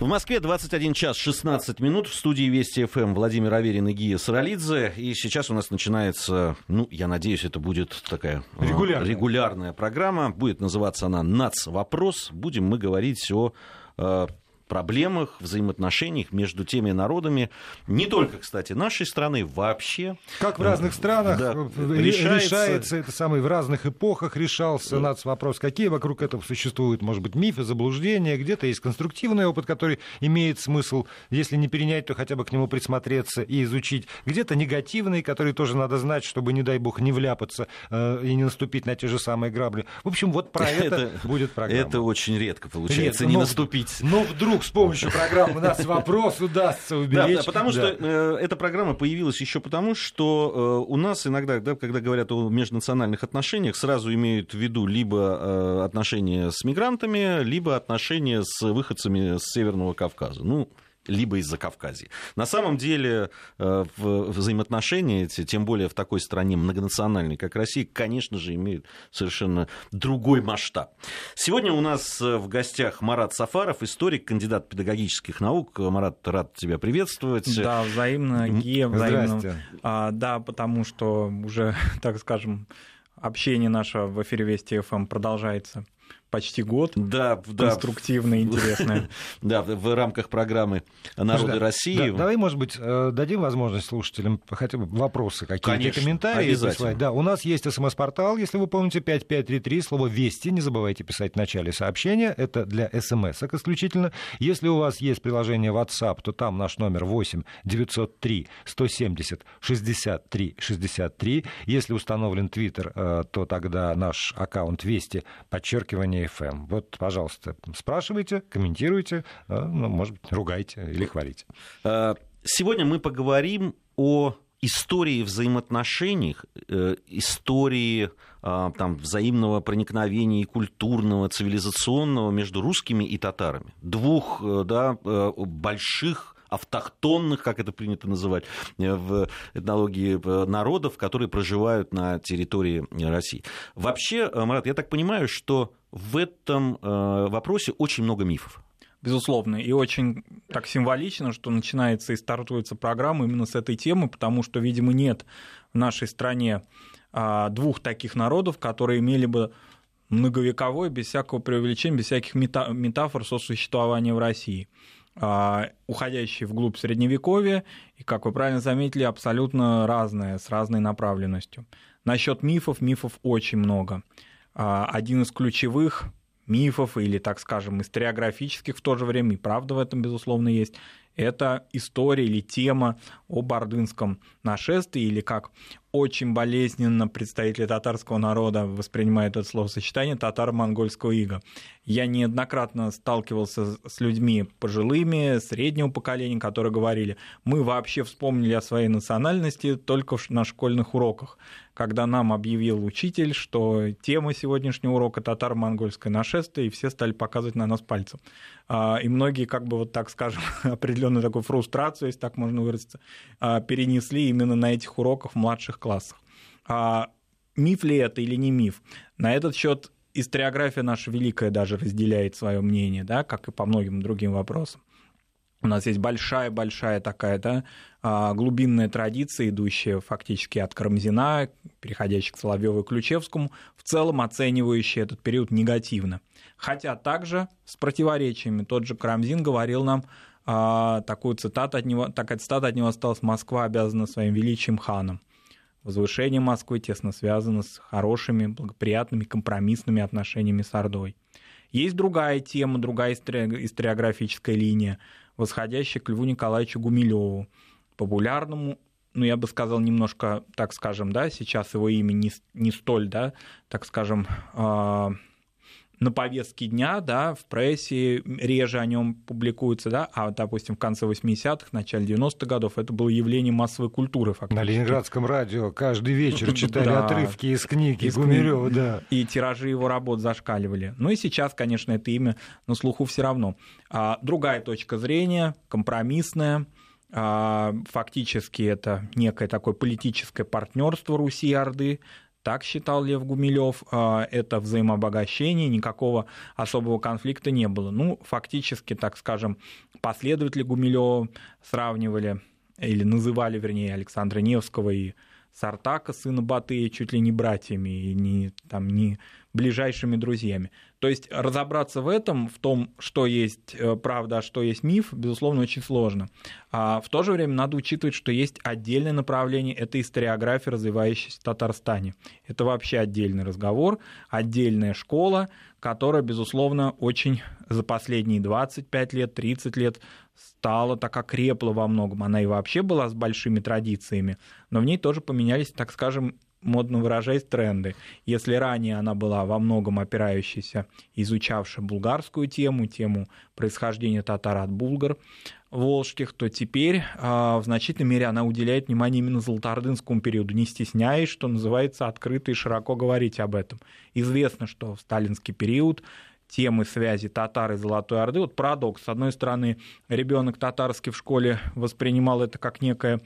В Москве 21 час 16 минут. В студии Вести ФМ Владимир Аверин и Гия Саралидзе. И сейчас у нас начинается, ну, я надеюсь, это будет такая регулярная программа. Будет называться она «Нацвопрос». Будем мы говорить о проблемах, взаимоотношениях между теми народами, не только, кстати, нашей страны, вообще. Как в разных странах решается это самое, в разных эпохах решался нацвопрос, какие вокруг этого существуют, может быть, мифы, заблуждения, где-то есть конструктивный опыт, который имеет смысл, если не перенять, то хотя бы к нему присмотреться и изучить, где-то негативный, который тоже надо знать, чтобы, не дай бог, не вляпаться и не наступить на те же самые грабли. В общем, вот про это будет программа. Это очень редко получается, не наступить. Но вдруг с помощью программы «Нас вопрос» удастся уберечь. Да, потому что эта программа появилась еще потому, что у нас иногда, когда говорят о межнациональных отношениях, сразу имеют в виду либо отношения с мигрантами, либо отношения с выходцами с Северного Кавказа. Ну, либо из-за Кавказии. На самом деле взаимоотношения эти, тем более в такой стране многонациональной, как Россия, конечно же, имеют совершенно другой масштаб. Сегодня у нас в гостях Марат Сафаров, историк, кандидат педагогических наук. Марат, рад тебя приветствовать. Да, взаимно, Гия, взаимно. Здрасте. Да, потому что уже, так скажем, общение наше в эфире Вести ФМ продолжается. Почти год. Да, конструктивно, интересно. Да, в рамках программы «Народы России». Давай, может быть, дадим возможность слушателям хотя бы вопросы какие-то, комментарии прислать. Да, у нас есть СМС-портал, если вы помните, 5533, слово «Вести». Не забывайте писать в начале сообщения. Это для СМС-ок исключительно. Если у вас есть приложение WhatsApp, то там наш номер 8-903-170-63-63. Если установлен Twitter, то тогда наш аккаунт «Вести», подчеркивание, ФМ. Вот, пожалуйста, спрашивайте, комментируйте, ну, может быть, ругайте или хвалите. Сегодня мы поговорим о истории взаимоотношений, истории там, взаимного проникновения и культурного, цивилизационного между русскими и татарами. Двух, да, больших автохтонных, как это принято называть, в этнологии народов, которые проживают на территории России. Вообще, Марат, я так понимаю, что в этом вопросе очень много мифов. Безусловно, и очень так символично, что начинается и стартуется программа именно с этой темы, потому что, видимо, нет в нашей стране двух таких народов, которые имели бы многовековое, без всякого преувеличения, без всяких метафор сосуществования в России, уходящие вглубь Средневековья, и, как вы правильно заметили, абсолютно разные, с разной направленностью. Насчет мифов, мифов очень много. Один из ключевых мифов, или, так скажем, историографических в то же время, и правда в этом, безусловно, есть, это история или тема об ордынском нашествии, или, как очень болезненно представители татарского народа воспринимают это словосочетание, татаро-монгольского ига. Я неоднократно сталкивался с людьми пожилыми, среднего поколения, которые говорили, мы вообще вспомнили о своей национальности только на школьных уроках, когда нам объявил учитель, что тема сегодняшнего урока — татаро-монгольское нашествие, и все стали показывать на нас пальцем. И многие, как бы, вот так скажем, определенную такую фрустрацию, если так можно выразиться, перенесли именно на этих уроках в младших классах. Миф ли это или не миф? На этот счет историография наша великая даже разделяет свое мнение, да, как и по многим другим вопросам. У нас есть большая-большая такая, да, глубинная традиция, идущая фактически от Карамзина, переходящая к Соловьёву и Ключевскому, в целом оценивающая этот период негативно. Хотя также с противоречиями. Тот же Карамзин говорил нам, такую цитату от него, такая цитата от него осталась: «Москва обязана своим величием ханам. Возвышение Москвы тесно связано с хорошими, благоприятными, компромиссными отношениями с Ордой». Есть другая тема, другая историографическая линия, восходящая к Льву Николаевичу Гумилеву, популярному, ну, я бы сказал, немножко, так скажем, да, сейчас его имя не столь, да, так скажем, на повестке дня, да, в прессе реже о нем публикуется, да, а, допустим, в конце 80-х, начале 90-х годов это было явление массовой культуры фактически. На Ленинградском радио каждый вечер читали отрывки из книги Гумилева, да. И тиражи его работ зашкаливали. Ну и сейчас, конечно, это имя на слуху все равно. Другая точка зрения, компромиссная. Фактически это некое такое политическое партнерство Руси и Орды, Так считал Лев Гумилев, это взаимообогащение, никакого особого конфликта не было. Ну, фактически, так скажем, последователи Гумилева сравнивали, или называли, вернее, Александра Невского и Сартака, сына Батыя, чуть ли не братьями и не ближайшими друзьями. То есть разобраться в этом, в том, что есть правда, а что есть миф, безусловно, очень сложно. А в то же время надо учитывать, что есть отдельное направление, это историография, развивающаяся в Татарстане. Это вообще отдельный разговор, отдельная школа, которая, безусловно, очень за последние 25 лет, 30 лет стала так окрепла во многом. Она и вообще была с большими традициями, но в ней тоже поменялись, так скажем, модно выражаясь, тренды. Если ранее она была во многом опирающейся, изучавшей булгарскую тему, тему происхождения татар от булгар волжских, то теперь в значительной мере она уделяет внимание именно золотоордынскому периоду, не стесняясь, что называется, открыто и широко говорить об этом. Известно, что в сталинский период темы связи татар и Золотой Орды, вот парадокс, с одной стороны, ребенок татарский в школе воспринимал это как некое,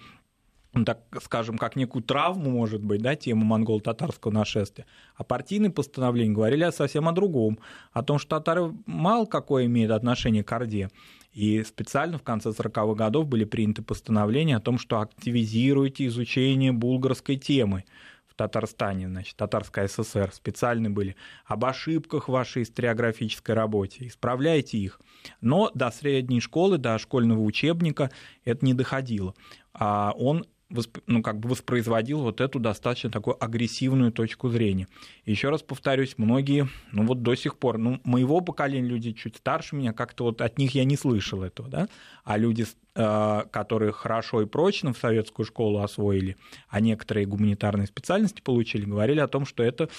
так скажем, как некую травму, может быть, да, тему монголо-татарского нашествия. А партийные постановления говорили совсем о другом, о том, что татары мало какое имеют отношение к Орде. И специально в конце 40-х годов были приняты постановления о том, что активизируйте изучение булгарской темы в Татарстане, значит, Татарская ССР. Специально были об ошибках в вашей историографической работе, исправляйте их. Но до средней школы, до школьного учебника это не доходило. А он воспроизводил вот эту достаточно такую агрессивную точку зрения. Еще раз повторюсь, многие, до сих пор, моего поколения, люди чуть старше меня, как-то от них я не слышал этого, да, а люди, которые хорошо и прочно в советскую школу освоили, а некоторые гуманитарные специальности получили, говорили о том, что это,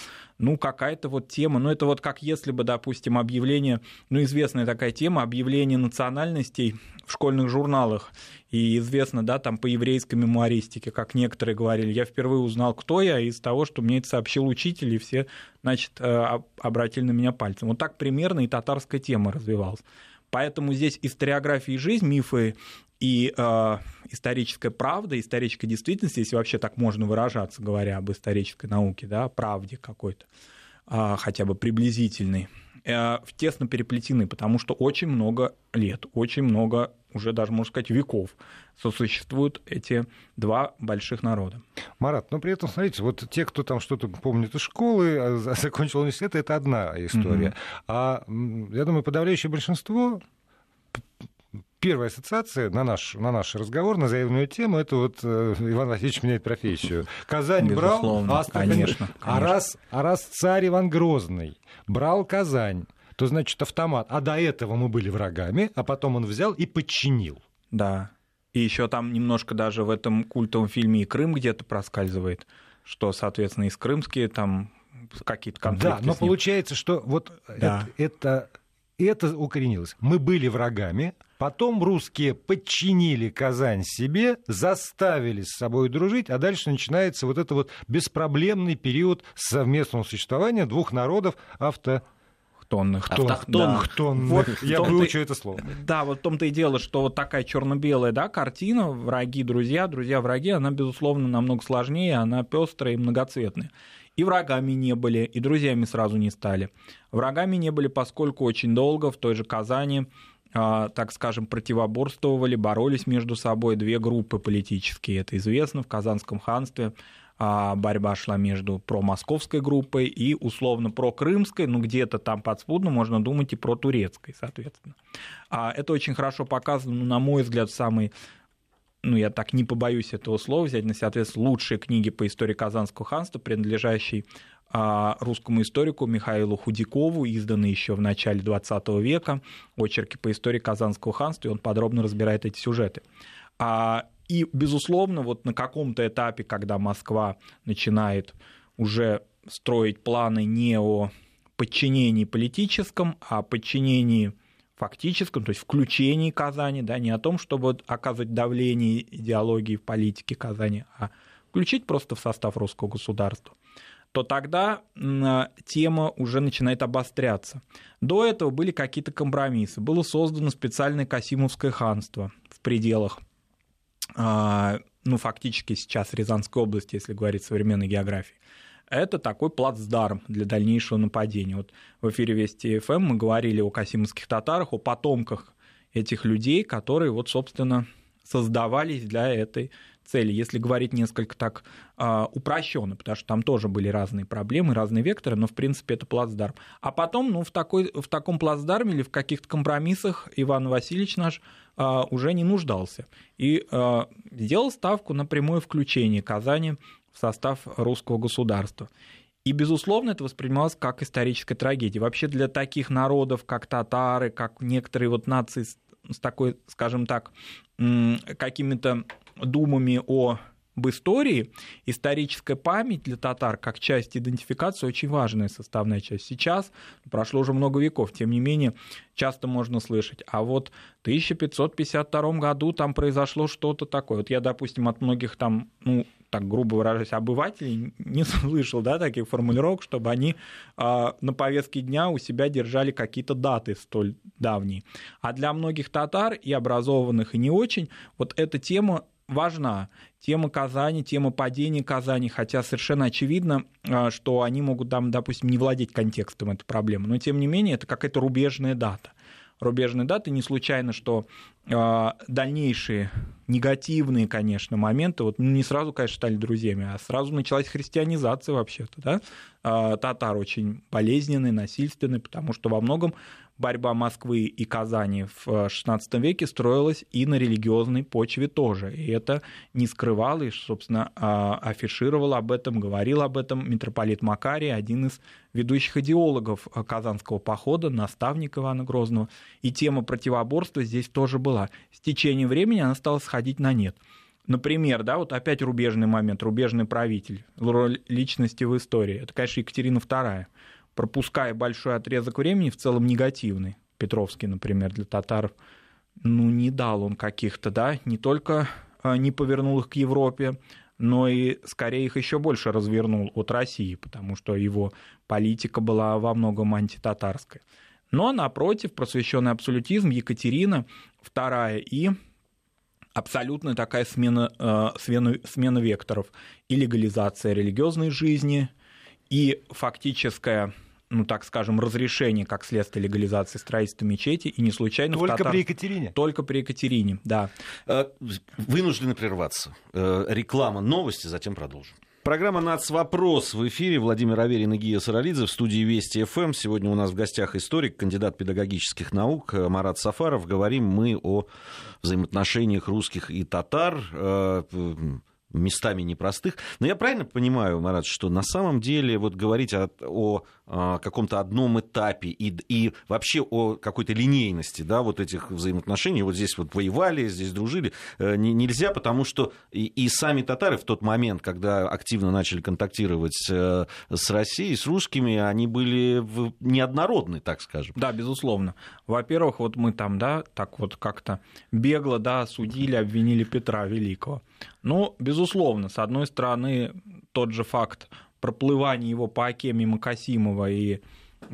какая-то тема, это как если бы, допустим, объявление, известная такая тема, объявление национальностей в школьных журналах, и известно, да, там по еврейской мемуаристике, как некоторые говорили, я впервые узнал, кто я, из того, что мне это сообщил учитель, и все, значит, обратили на меня пальцем. Вот так примерно и татарская тема развивалась. Поэтому здесь историография и жизнь, мифы и историческая правда, историческая действительность, если вообще так можно выражаться, говоря об исторической науке, да, правде какой-то, хотя бы приблизительной, тесно переплетены, потому что очень много лет, очень много, уже даже, можно сказать, веков сосуществуют эти два больших народа. Марат, но при этом, смотрите, вот те, кто там что-то помнит из школы, закончил университет, это одна история. Mm-hmm. Я думаю, подавляющее большинство... Первая ассоциация на наш разговор, на заявленную тему, это Иван Васильевич меняет профессию. Казань безусловно, брал, Астрахань. Конечно. А раз царь Иван Грозный брал Казань, то, значит, автомат. А до этого мы были врагами, а потом он взял и подчинил. Да. И еще там немножко даже в этом культовом фильме и Крым где-то проскальзывает, что, соответственно, из крымские там какие-то конфликты. Да, но получается, что это укоренилось. Мы были врагами, потом русские подчинили Казань себе, заставили с собой дружить, а дальше начинается беспроблемный период совместного существования двух народов автохтонных. Да. Я выучу это слово. Да, в том-то и дело, что такая черно-белая, да, картина, враги, друзья, друзья-враги, она, безусловно, намного сложнее, она пестрая и многоцветная. И врагами не были, и друзьями сразу не стали. Врагами не были, поскольку очень долго в той же Казани, так скажем, противоборствовали, боролись между собой две группы политические. Это известно, в Казанском ханстве борьба шла между промосковской группой и, условно, прокрымской, где-то там подспудно можно думать и протурецкой, соответственно. Это очень хорошо показано, на мой взгляд, самый... я так не побоюсь этого слова взять, на соответственно, лучшие книги по истории Казанского ханства, принадлежащие русскому историку Михаилу Худякову, изданные еще в начале XX века, очерки по истории Казанского ханства, и он подробно разбирает эти сюжеты. И, безусловно, на каком-то этапе, когда Москва начинает уже строить планы не о подчинении политическом, а о подчинении фактическом, то есть включении Казани, да, не о том, чтобы оказывать давление идеологии в политике Казани, а включить просто в состав русского государства, то тогда тема уже начинает обостряться. До этого были какие-то компромиссы. Было создано специальное Касимовское ханство в пределах, фактически сейчас Рязанской области, если говорить о современной географии, это такой плацдарм для дальнейшего нападения. Вот в эфире Вести ФМ мы говорили о касимовских татарах, о потомках этих людей, которые, вот, собственно, создавались для этой цели. Если говорить несколько так упрощенно, потому что там тоже были разные проблемы, разные векторы, но, в принципе, это плацдарм. А потом, ну, в таком плацдарме или в каких-то компромиссах Иван Васильевич наш уже не нуждался. И сделал ставку на прямое включение Казани в состав русского государства. И, безусловно, это воспринималось как историческая трагедия. Вообще для таких народов, как татары, как некоторые вот нации с такой, скажем так, какими-то думами об истории, историческая память для татар как часть идентификации очень важная составная часть. Сейчас прошло уже много веков, тем не менее, часто можно слышать. А вот в 1552 году там произошло что-то такое. Вот я, допустим, от многих там, ну, так грубо выражаясь, обывателей не слышал, да, таких формулировок, чтобы они на повестке дня у себя держали какие-то даты столь давние. А для многих татар, и образованных, и не очень, вот эта тема важна. Тема Казани, тема падения Казани, хотя совершенно очевидно, что они могут там, допустим, не владеть контекстом этой проблемы, но тем не менее это какая-то рубежная дата. Рубежные даты. Не случайно, что дальнейшие негативные, конечно, моменты, вот, ну, не сразу, конечно, стали друзьями, а сразу началась христианизация вообще-то. Да? Татар очень болезненный, насильственный, потому что во многом борьба Москвы и Казани в XVI веке строилась и на религиозной почве тоже. И это не скрывало, и, собственно, афишировал об этом, говорил об этом митрополит Макарий, один из ведущих идеологов Казанского похода, наставник Ивана Грозного. И тема противоборства здесь тоже была. С течением времени она стала сходить на нет. Например, да, вот опять рубежный момент, рубежный правитель, роль личности в истории. Это, конечно, Екатерина II. Пропуская большой отрезок времени, в целом негативный, Петровский, например, для татар, ну, не дал он каких-то, да, не только не повернул их к Европе, но и скорее их еще больше развернул от России, потому что его политика была во многом антитатарская. Но, напротив, просвещенный абсолютизм, Екатерина II и абсолютная такая смена векторов и легализация религиозной жизни, и фактическое, ну так скажем, разрешение как следствие легализации строительства мечети, и не случайно... Только при Екатерине? Только при Екатерине, да. Вынуждены прерваться. Реклама, новости, затем продолжим. Программа «Нацвопрос» в эфире. Владимир Аверин и Гия Саралидзе в студии «Вести ФМ». Сегодня у нас в гостях историк, кандидат педагогических наук Марат Сафаров. Говорим мы о взаимоотношениях русских и татар, местами непростых. Но я правильно понимаю, Марат, что на самом деле вот говорить о каком-то одном этапе и вообще о какой-то линейности, да, вот этих взаимоотношений, вот здесь вот воевали, здесь дружили, нельзя, потому что и сами татары в тот момент, когда активно начали контактировать с Россией, с русскими, они были неоднородны, так скажем. Да, безусловно. Во-первых, вот мы там, да, так вот как-то бегло, да, судили, обвинили Петра Великого. Ну, безусловно, с одной стороны, тот же факт проплывания его по Оке мимо Касимова и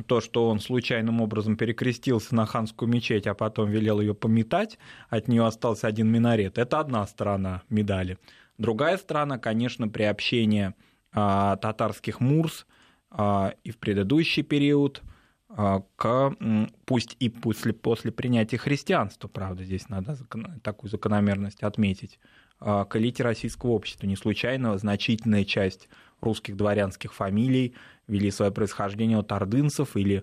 то, что он случайным образом перекрестился на ханскую мечеть, а потом велел ее пометать, от нее остался один минарет. Это одна сторона медали. Другая сторона, конечно, приобщение татарских мурс и в предыдущий период к, пусть и после принятия христианства, правда, здесь надо такую закономерность отметить, к элите российского общества. Не случайно значительная часть русских дворянских фамилий вели свое происхождение от ордынцев или,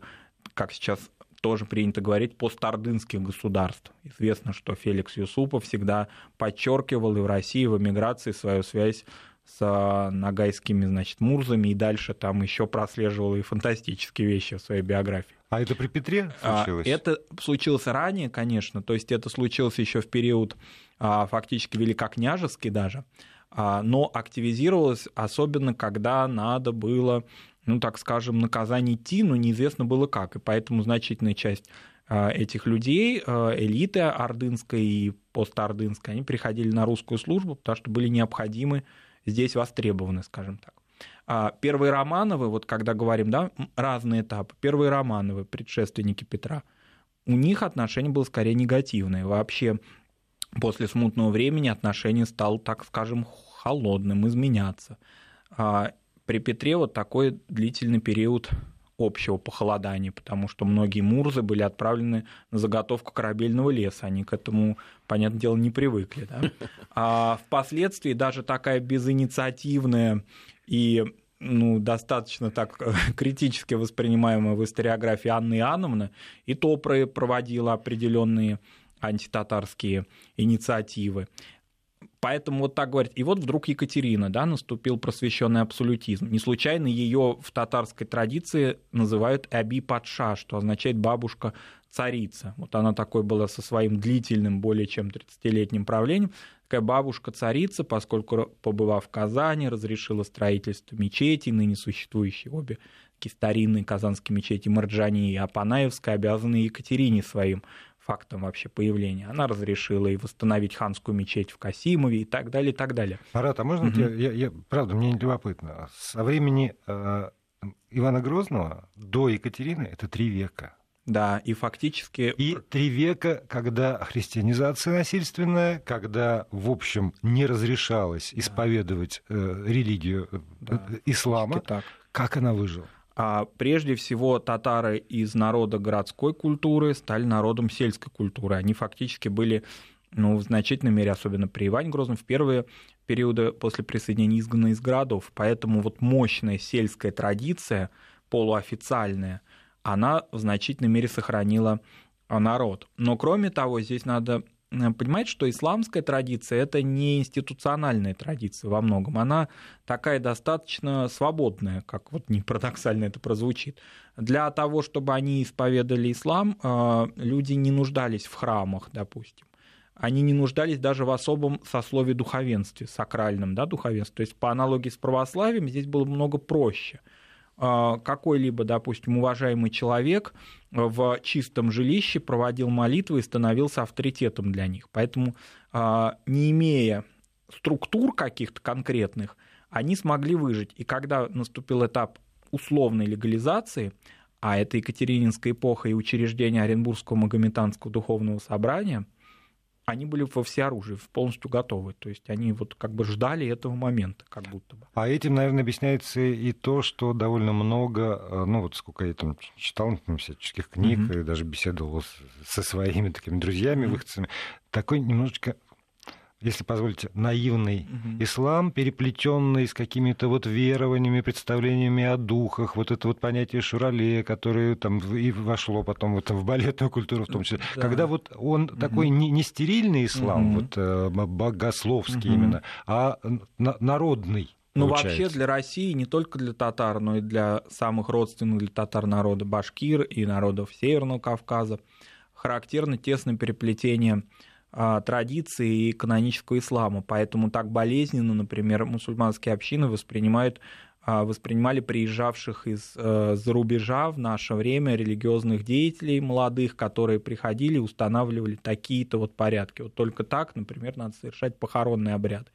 как сейчас тоже принято говорить, постордынских государств. Известно, что Феликс Юсупов всегда подчеркивал и в России, и в эмиграции свою связь с ногайскими, значит, мурзами, и дальше там еще прослеживал и фантастические вещи в своей биографии. А это при Петре случилось? Это случилось ранее, конечно, то есть это случилось еще в период фактически великокняжеский даже, но активизировалось особенно, когда надо было, ну так скажем, на Казань идти, но неизвестно было как, и поэтому значительная часть этих людей, элиты ордынской и постордынской, они приходили на русскую службу, потому что были необходимы здесь, востребованы, скажем так. Первые Романовы, вот когда говорим, да, разные этапы, первые Романовы, предшественники Петра, у них отношение было скорее негативное. Вообще после смутного времени отношение стало, так скажем, холодным, изменяться. при Петре вот такой длительный период общего похолодания, потому что многие мурзы были отправлены на заготовку корабельного леса. Они к этому, понятное дело, не привыкли. Да? А впоследствии даже такая безинициативная и достаточно так критически воспринимаемая в историографии Анна Иоанновна и то проводила определенные антитатарские инициативы. Поэтому вот так говорит. И вот вдруг Екатерина, да, наступил просвещенный абсолютизм. Не случайно ее в татарской традиции называют аби-патша, что означает бабушка-царица. Вот она такой была со своим длительным, более чем 30-летним правлением. Такая бабушка-царица, поскольку, побывав в Казани, разрешила строительство мечетей, ныне существующие обе такие старинные казанские мечети Марджани и Апанаевская, обязаны Екатерине своим фактом вообще появления. Она разрешила и восстановить ханскую мечеть в Касимове и так далее, и так далее. Марат, а можно я, правда, мне не любопытно. Со времени Ивана Грозного до Екатерины это 3 века. Да, и фактически... И 3 века, когда христианизация насильственная, когда, в общем, не разрешалось исповедовать религию ислама. Так. Как она выжила? А прежде всего татары из народа городской культуры стали народом сельской культуры. Они фактически были, в значительной мере, особенно при Иване Грозном, в первые периоды после присоединения изгнаны из городов. Поэтому вот мощная сельская традиция, полуофициальная, она в значительной мере сохранила народ. Но кроме того, здесь надо понимать, что исламская традиция – это не институциональная традиция во многом. Она такая достаточно свободная, как вот не парадоксально это прозвучит. Для того, чтобы они исповедали ислам, люди не нуждались в храмах, допустим. Они не нуждались даже в особом сословии духовенстве, сакральном, да, духовенстве. То есть по аналогии с православием здесь было много проще. Какой-либо, допустим, уважаемый человек в чистом жилище проводил молитвы и становился авторитетом для них. Поэтому, не имея структур каких-то конкретных, они смогли выжить. И когда наступил этап условной легализации, а это екатерининская эпоха и учреждение Оренбургского Магометанского духовного собрания, они были во всеоружии, полностью готовы. То есть они вот как бы ждали этого момента, как будто бы. А этим, наверное, объясняется и то, что довольно много, сколько я там читал, всяческих книг, и даже беседовал со своими такими друзьями, выходцами, такой немножечко, если позволите, наивный ислам, переплетенный с какими-то вот верованиями, представлениями о духах, вот это вот понятие шурале, которое там и вошло потом вот в балетную культуру в том числе. Да. Когда вот он такой не стерильный ислам, вот богословский именно, а народный. Получается. Вообще для России, не только для татар, но и для самых родственных для татар народа башкир и народов Северного Кавказа характерно тесное переплетение традиции и канонического ислама. Поэтому так болезненно, например, мусульманские общины воспринимали приезжавших из-за рубежа в наше время религиозных деятелей молодых, которые приходили и устанавливали такие-то вот порядки. Вот только так, например, надо совершать похоронный обряд,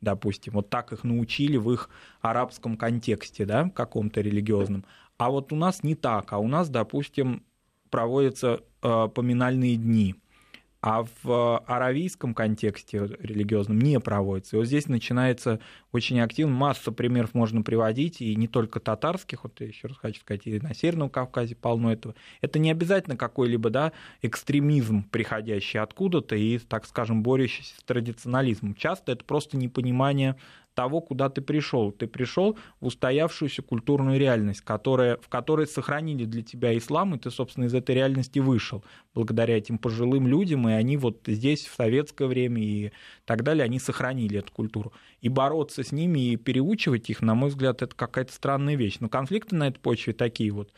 допустим. Вот так их научили в их арабском контексте, да, каком-то религиозном. А вот у нас не так. А у нас, допустим, проводятся поминальные дни. А в аравийском контексте религиозном не проводится. И вот здесь начинается очень активно, массу примеров можно приводить, и не только татарских, вот я еще раз хочу сказать, и на Северном Кавказе полно этого. Это не обязательно какой-либо экстремизм, приходящий откуда-то и, так скажем, борющийся с традиционализмом. Часто это просто непонимание того, куда ты пришел. Ты пришел в устоявшуюся культурную реальность, в которой сохранили для тебя ислам, и ты, собственно, из этой реальности вышел. Благодаря этим пожилым людям, и они вот здесь в советское время и так далее, они сохранили эту культуру. И бороться с ними, и переучивать их, на мой взгляд, это какая-то странная вещь. Но конфликты на этой почве такие вот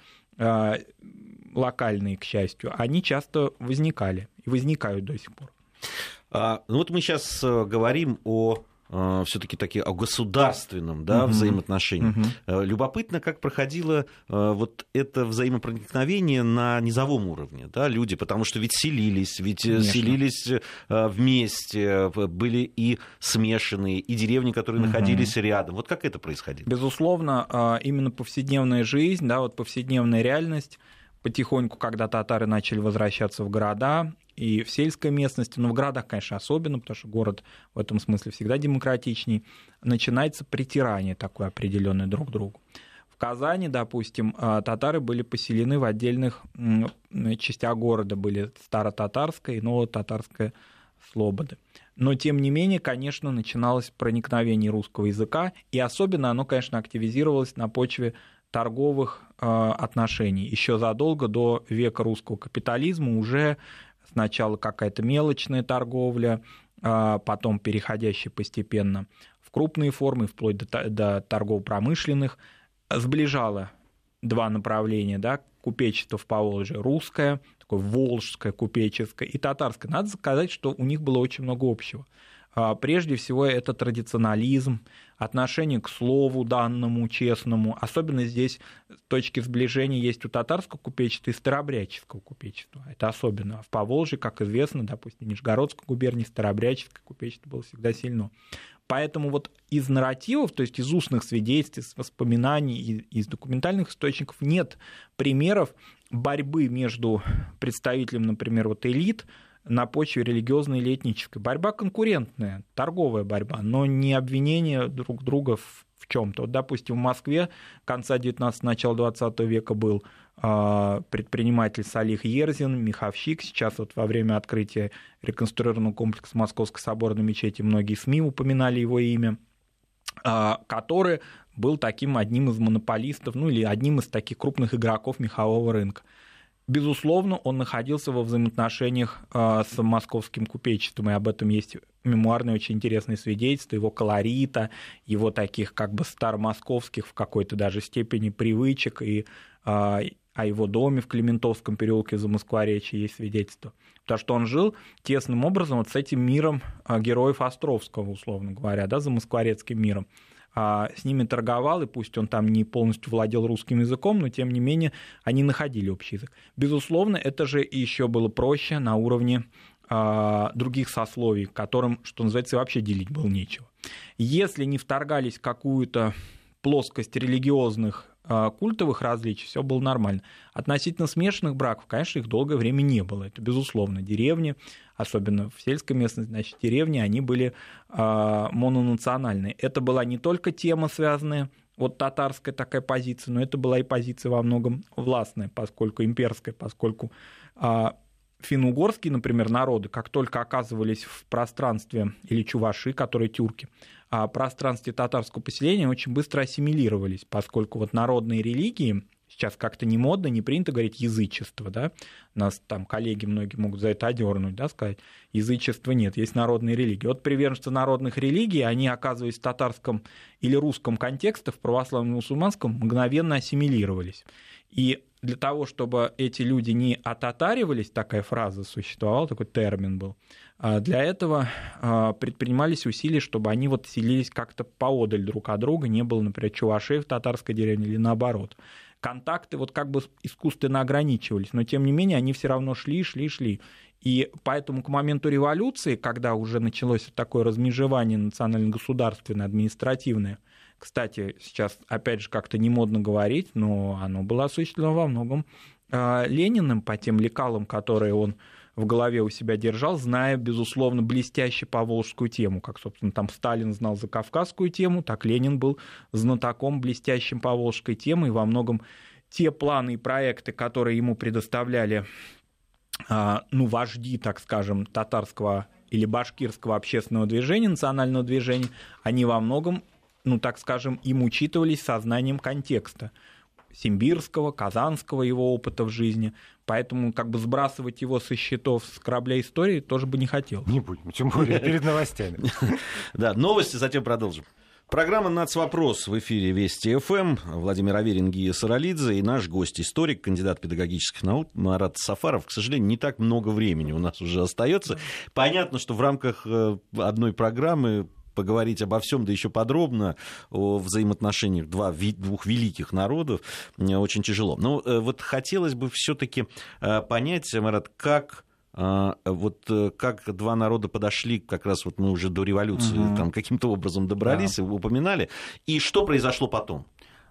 локальные, к счастью, они часто возникали и возникают до сих пор. Вот мы сейчас говорим все-таки такие о государственном взаимоотношении. Любопытно, как проходило вот это взаимопроникновение на низовом уровне. Да, люди, потому что ведь селились вместе, были и смешанные, и деревни, которые находились рядом. Вот как это происходило? Безусловно, именно повседневная жизнь, повседневная реальность потихоньку, когда татары начали возвращаться в города и в сельской местности, но в городах, конечно, особенно, потому что город в этом смысле всегда демократичней, начинается притирание такое определенное друг к другу. В Казани, допустим, татары были поселены в отдельных частях города, были Старо-Татарская и Ново-Татарская Слободы. Но, тем не менее, конечно, начиналось проникновение русского языка, и особенно оно, конечно, активизировалось на почве торговых отношений. Еще задолго до века русского капитализма уже сначала какая-то мелочная торговля, потом переходящая постепенно в крупные формы, вплоть до торгово-промышленных, сближала два направления, да, купечество в Поволжье русское, такое волжское купеческое и татарское. Надо сказать, что у них было очень много общего. Прежде всего, это традиционализм, отношение к слову данному, честному. Особенно здесь точки сближения есть у татарского купечества и старобряческого купечества. Это особенно. В Поволжье, как известно, допустим, в Нижегородской губернии старобряческое купечество было всегда сильно. Поэтому вот из нарративов, то есть из устных свидетельств, из воспоминаний, из документальных источников нет примеров борьбы между представителем, например, вот элит, на почве религиозной или этнической. Борьба конкурентная, торговая борьба, но не обвинение друг друга в чем-то. Вот, допустим, в Москве конца 19-го, начала 20 века был предприниматель Салих Ерзин, меховщик. Сейчас вот во время открытия реконструированного комплекса Московской соборной мечети многие СМИ упоминали его имя, который был таким одним из монополистов, ну или одним из таких крупных игроков мехового рынка. Безусловно, он находился во взаимоотношениях с московским купечеством, и об этом есть мемуарные очень интересные свидетельства, его колорита, его таких как бы старомосковских в какой-то даже степени привычек, и о его доме в Клементовском переулке за Москворечье есть свидетельство. Потому что он жил тесным образом вот с этим миром героев Островского, условно говоря, да, за Москворецким миром. С ними торговал, и пусть он там не полностью владел русским языком, но, тем не менее, они находили общий язык. Безусловно, это же еще было проще на уровне других сословий, которым, что называется, вообще делить было нечего. Если не вторгались в какую-то плоскость религиозных культовых различий, все было нормально. Относительно смешанных браков, конечно, их долгое время не было. Это, безусловно, деревни, особенно в сельской местности, значит, деревни, они были мононациональные. Это была не только тема, связанная, вот татарская такая позиция, но это была и позиция во многом властная, поскольку имперская, поскольку финно-угорские, например, народы, как только оказывались в пространстве, или чуваши, которые тюрки, в пространстве татарского поселения, очень быстро ассимилировались, поскольку вот народные религии, сейчас как-то не модно, не принято говорить язычество, да, нас там коллеги многие могут за это одернуть, да, сказать, язычества нет, есть народные религии. Вот приверженцы народных религий, они, оказываясь в татарском или русском контексте, в православном и мусульманском, мгновенно ассимилировались. И для того, чтобы эти люди не отатаривались, такая фраза существовала, такой термин был, для этого предпринимались усилия, чтобы они вот селились как-то поодаль друг от друга, не было, например, чувашей в татарской деревне или наоборот. Контакты вот как бы искусственно ограничивались, но тем не менее они все равно шли. И поэтому к моменту революции, когда уже началось такое размежевание национально-государственное, административное, кстати, сейчас, опять же, как-то не модно говорить, но оно было осуществлено во многом Лениным по тем лекалам, которые он в голове у себя держал, зная, безусловно, блестяще поволжскую тему. Как, собственно, там Сталин знал за кавказскую тему, так Ленин был знатоком блестящим поволжской темы, и во многом те планы и проекты, которые ему предоставляли вожди, так скажем, татарского или башкирского общественного движения, национального движения, они во многом, так скажем, им учитывались сознанием контекста симбирского, казанского его опыта в жизни. Поэтому как бы сбрасывать его со счетов с корабля истории тоже бы не хотел. Не будем, тем более перед новостями. Да, новости, затем продолжим. Программа «Нацвопрос» в эфире Вести ФМ. Владимир Аверин, Гия Саралидзе и наш гость, историк, кандидат педагогических наук Марат Сафаров. К сожалению, не так много времени у нас уже остается. Понятно, что в рамках одной программы поговорить обо всем, да еще подробно о взаимоотношениях двух великих народов очень тяжело. Но вот хотелось бы все-таки понять, Марат, как два народа подошли, как раз вот мы уже до революции там каким-то образом добрались, упоминали, и что произошло потом?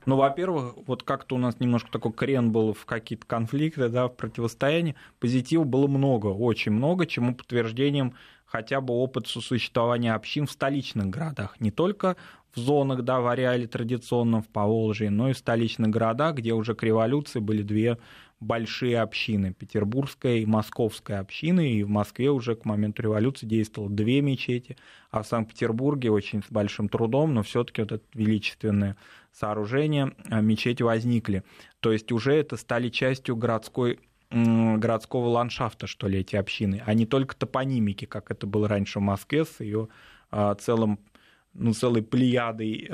Ну, во-первых, вот как-то у нас немножко такой крен был в какие-то конфликты, да, в противостоянии. Позитива было много, очень много, чему подтверждением хотя бы опыт сосуществования общин в столичных городах. Не только в зонах, да, в ареале традиционном, в Поволжье, но и в столичных городах, где уже к революции были две большие общины, петербургская и московская общины, и в Москве уже к моменту революции действовало две мечети, а в Санкт-Петербурге очень с большим трудом, но все-таки вот это величественное сооружение, мечети возникли. То есть уже это стали частью городского ландшафта, что ли, эти общины, а не только топонимики, как это было раньше в Москве с ее целой плеядой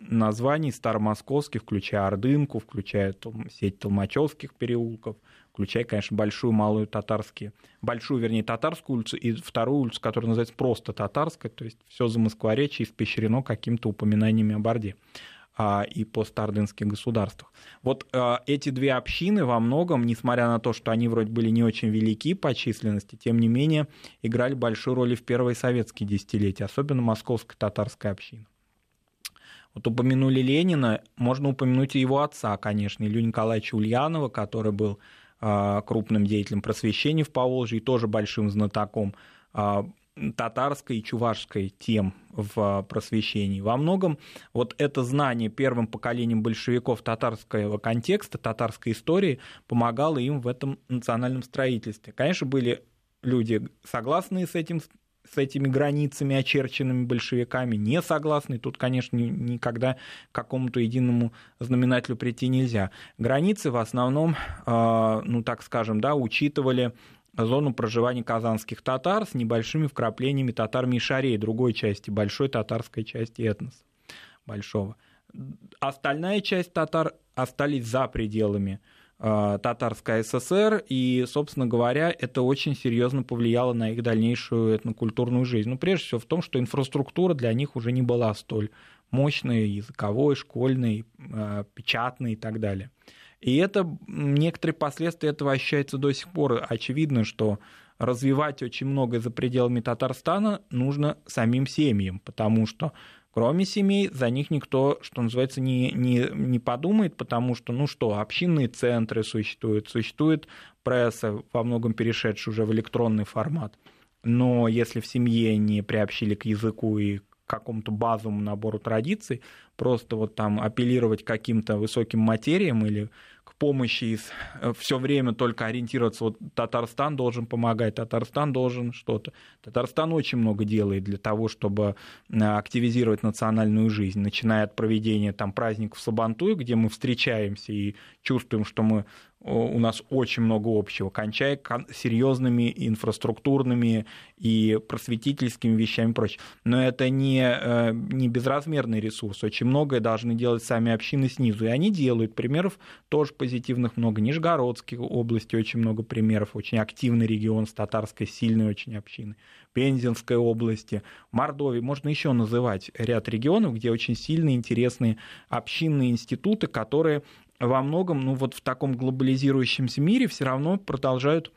названий старомосковских, включая Ордынку, включая сеть Толмачевских переулков, включая, конечно, Татарскую улицу и вторую улицу, которая называется просто Татарская, то есть все замоскворечье испещрено какими-то упоминаниями о Борде и постордынских государствах. Вот эти две общины во многом, несмотря на то, что они вроде были не очень велики по численности, тем не менее играли большую роль в первые советские десятилетия, особенно московская татарская община. Вот упомянули Ленина, можно упомянуть и его отца, конечно, Илью Николаевича Ульянова, который был крупным деятелем просвещения в Поволжье и тоже большим знатоком татарской и чувашской тем в просвещении. Во многом вот это знание первым поколением большевиков татарского контекста, татарской истории помогало им в этом национальном строительстве. Конечно, были люди, согласные с этими границами, очерченными большевиками, не согласны. Тут, конечно, никогда к какому-то единому знаменателю прийти нельзя. Границы в основном, учитывали зону проживания казанских татар с небольшими вкраплениями татар мишарей, другой части, большой татарской части этноса большого. Остальная часть татар остались за пределами Татарской ССР, и, собственно говоря, это очень серьезно повлияло на их дальнейшую этнокультурную жизнь. Но прежде всего в том, что инфраструктура для них уже не была столь мощной, языковой, школьной, печатной и так далее. И это, некоторые последствия этого ощущаются до сих пор. Очевидно, что развивать очень многое за пределами Татарстана нужно самим семьям, потому что кроме семей за них никто, что называется, не подумает, потому что, общинные центры существует пресса, во многом перешедшая уже в электронный формат. Но если в семье не приобщили к языку и какому-то базовому набору традиций, просто вот там апеллировать к каким-то высоким материям или к помощи, все время только ориентироваться, вот Татарстан должен помогать, Татарстан должен что-то. Татарстан очень много делает для того, чтобы активизировать национальную жизнь, начиная от проведения там праздников Сабантуй, где мы встречаемся и чувствуем, что у нас очень много общего, кончая серьезными инфраструктурными и просветительскими вещами и прочее. Но это не безразмерный ресурс. Очень многое должны делать сами общины снизу. И они делают. Примеров тоже позитивных много. Нижегородской области очень много примеров. Очень активный регион с татарской сильной очень общиной. Пензенской области, Мордовии. Можно еще называть ряд регионов, где очень сильные, интересные общинные институты, которые во многом, в таком глобализирующемся мире все равно продолжают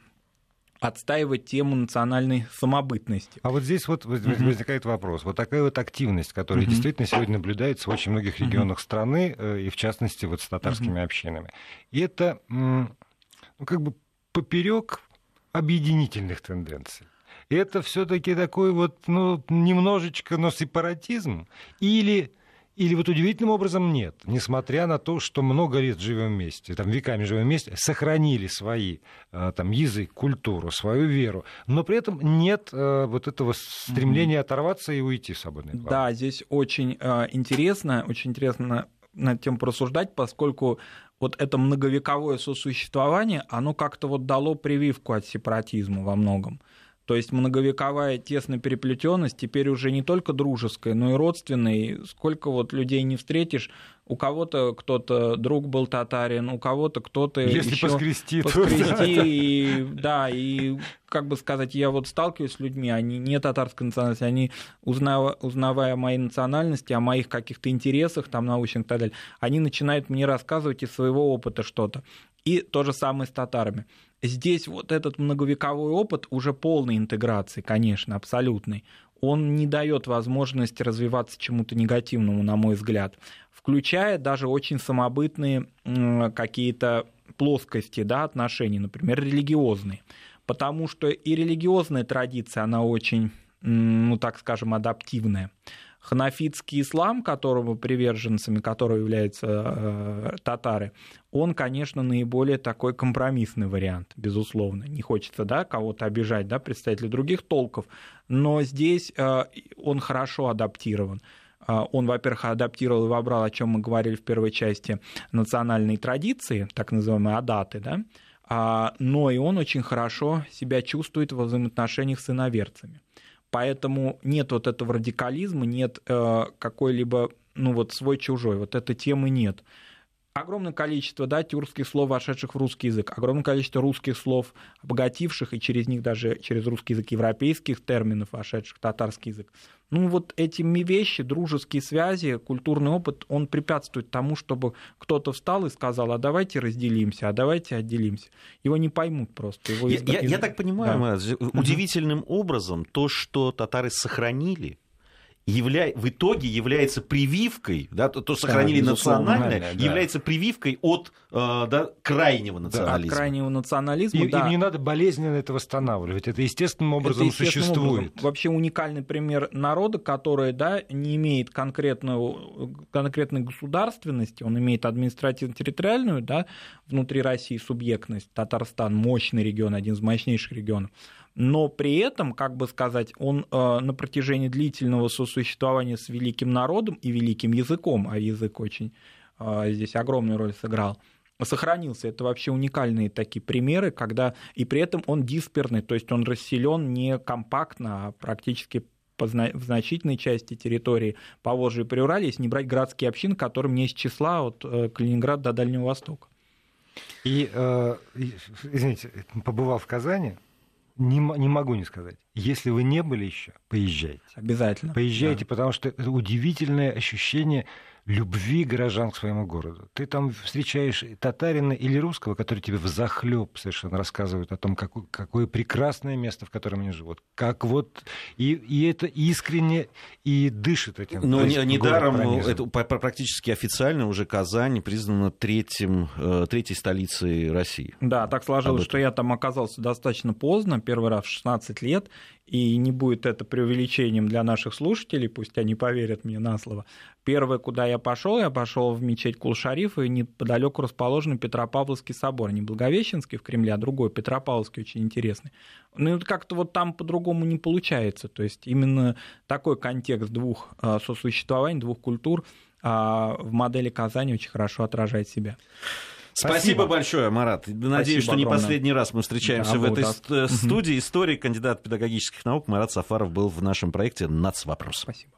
отстаивать тему национальной самобытности. А вот здесь возникает вопрос. Вот такая вот активность, которая действительно сегодня наблюдается в очень многих регионах страны, и в частности вот с татарскими общинами. И это поперек объединительных тенденций. Это все-таки такой немножечко, но сепаратизм Или вот удивительным образом нет, несмотря на то, что много лет живем вместе, веками живем вместе, сохранили свои язык, культуру, свою веру, но при этом нет вот этого стремления оторваться и уйти в свободное плавание. Да, здесь очень интересно над тем порассуждать, поскольку вот это многовековое сосуществование, оно как-то дало прививку от сепаратизма во многом. То есть многовековая тесная переплетенность теперь уже не только дружеская, но и родственная. Сколько людей не встретишь, у кого-то кто-то друг был татарин, у кого-то кто-то еще поскрести. Да, и я сталкиваюсь с людьми, они не татарской национальности, они, узнавая о моей национальности, о моих каких-то интересах научных и так далее, они начинают мне рассказывать из своего опыта что-то. И то же самое с татарами. Здесь этот многовековой опыт уже полной интеграции, конечно, абсолютной. он не дает возможности развиваться чему-то негативному, на мой взгляд, включая даже очень самобытные какие-то плоскости, да, отношений, например, религиозные. Потому что и религиозная традиция, она очень, ну так скажем, адаптивная. Ханафитский ислам, которого приверженцами которого являются татары, он, конечно, наиболее такой компромиссный вариант, безусловно. Не хочется, да, кого-то обижать, да, представителей других толков, но здесь он хорошо адаптирован. Он, во-первых, адаптировал и вобрал, о чем мы говорили в первой части, национальные традиции, так называемые адаты, да, но и он очень хорошо себя чувствует во взаимоотношениях с иноверцами. Поэтому нет вот этого радикализма, нет какой-либо, ну вот свой-чужой, вот этой темы нет. Огромное количество, да, тюркских слов, вошедших в русский язык, огромное количество русских слов, обогативших, и через них даже через русский язык европейских терминов, вошедших в татарский язык. Ну вот эти вещи, дружеские связи, культурный опыт, он препятствует тому, чтобы кто-то встал и сказал, а давайте разделимся, а давайте отделимся. Его не поймут просто. Его я так понимаю, да. Марат, удивительным образом то, что татары сохранили, в итоге является прививкой, да, то сохранили национальное, да, является прививкой от крайнего национализма. От крайнего национализма, да. Им не надо болезненно это восстанавливать, это естественным образом существует. Вообще уникальный пример народа, который, да, не имеет конкретной государственности, он имеет административно-территориальную, да, внутри России субъектность, Татарстан, мощный регион, один из мощнейших регионов. Но при этом, как бы сказать, он на протяжении длительного сосуществования с великим народом и великим языком, а язык очень здесь огромную роль сыграл, сохранился. Это вообще уникальные такие примеры, когда и при этом он дисперный, то есть он расселен не компактно, а практически в значительной части территории Поволжья и Приуралья, если не брать городские общины, которым не из числа от Калининграда до Дальнего Востока. И, извините, побывав в Казани, не могу не сказать. Если вы не были еще, поезжайте. Обязательно. Поезжайте, да. Потому что это удивительное ощущение любви горожан к своему городу. Ты там встречаешь татарина или русского, который тебе взахлеб совершенно рассказывает о том, какое прекрасное место, в котором они живут. Как вот... И это искренне и дышит этим. Но недаром это практически официально уже Казань признана третьей столицей России. Да, так сложилось, что я там оказался достаточно поздно, первый раз в 16 лет, и не будет это преувеличением для наших слушателей, пусть они поверят мне на слово. Первое, куда я пошел в мечеть Кул-Шариф, и неподалеку расположен Петропавловский собор. Не Благовещенский в Кремле, а другой, Петропавловский, очень интересный. Ну и как-то вот там по-другому не получается. То есть именно такой контекст двух сосуществований, двух культур в модели Казани очень хорошо отражает себя. Спасибо большое, Марат. Надеюсь, что огромное. Не последний раз мы встречаемся в этой студии. Историк, кандидат педагогических наук Марат Сафаров был в нашем проекте «Нацвопрос». Спасибо.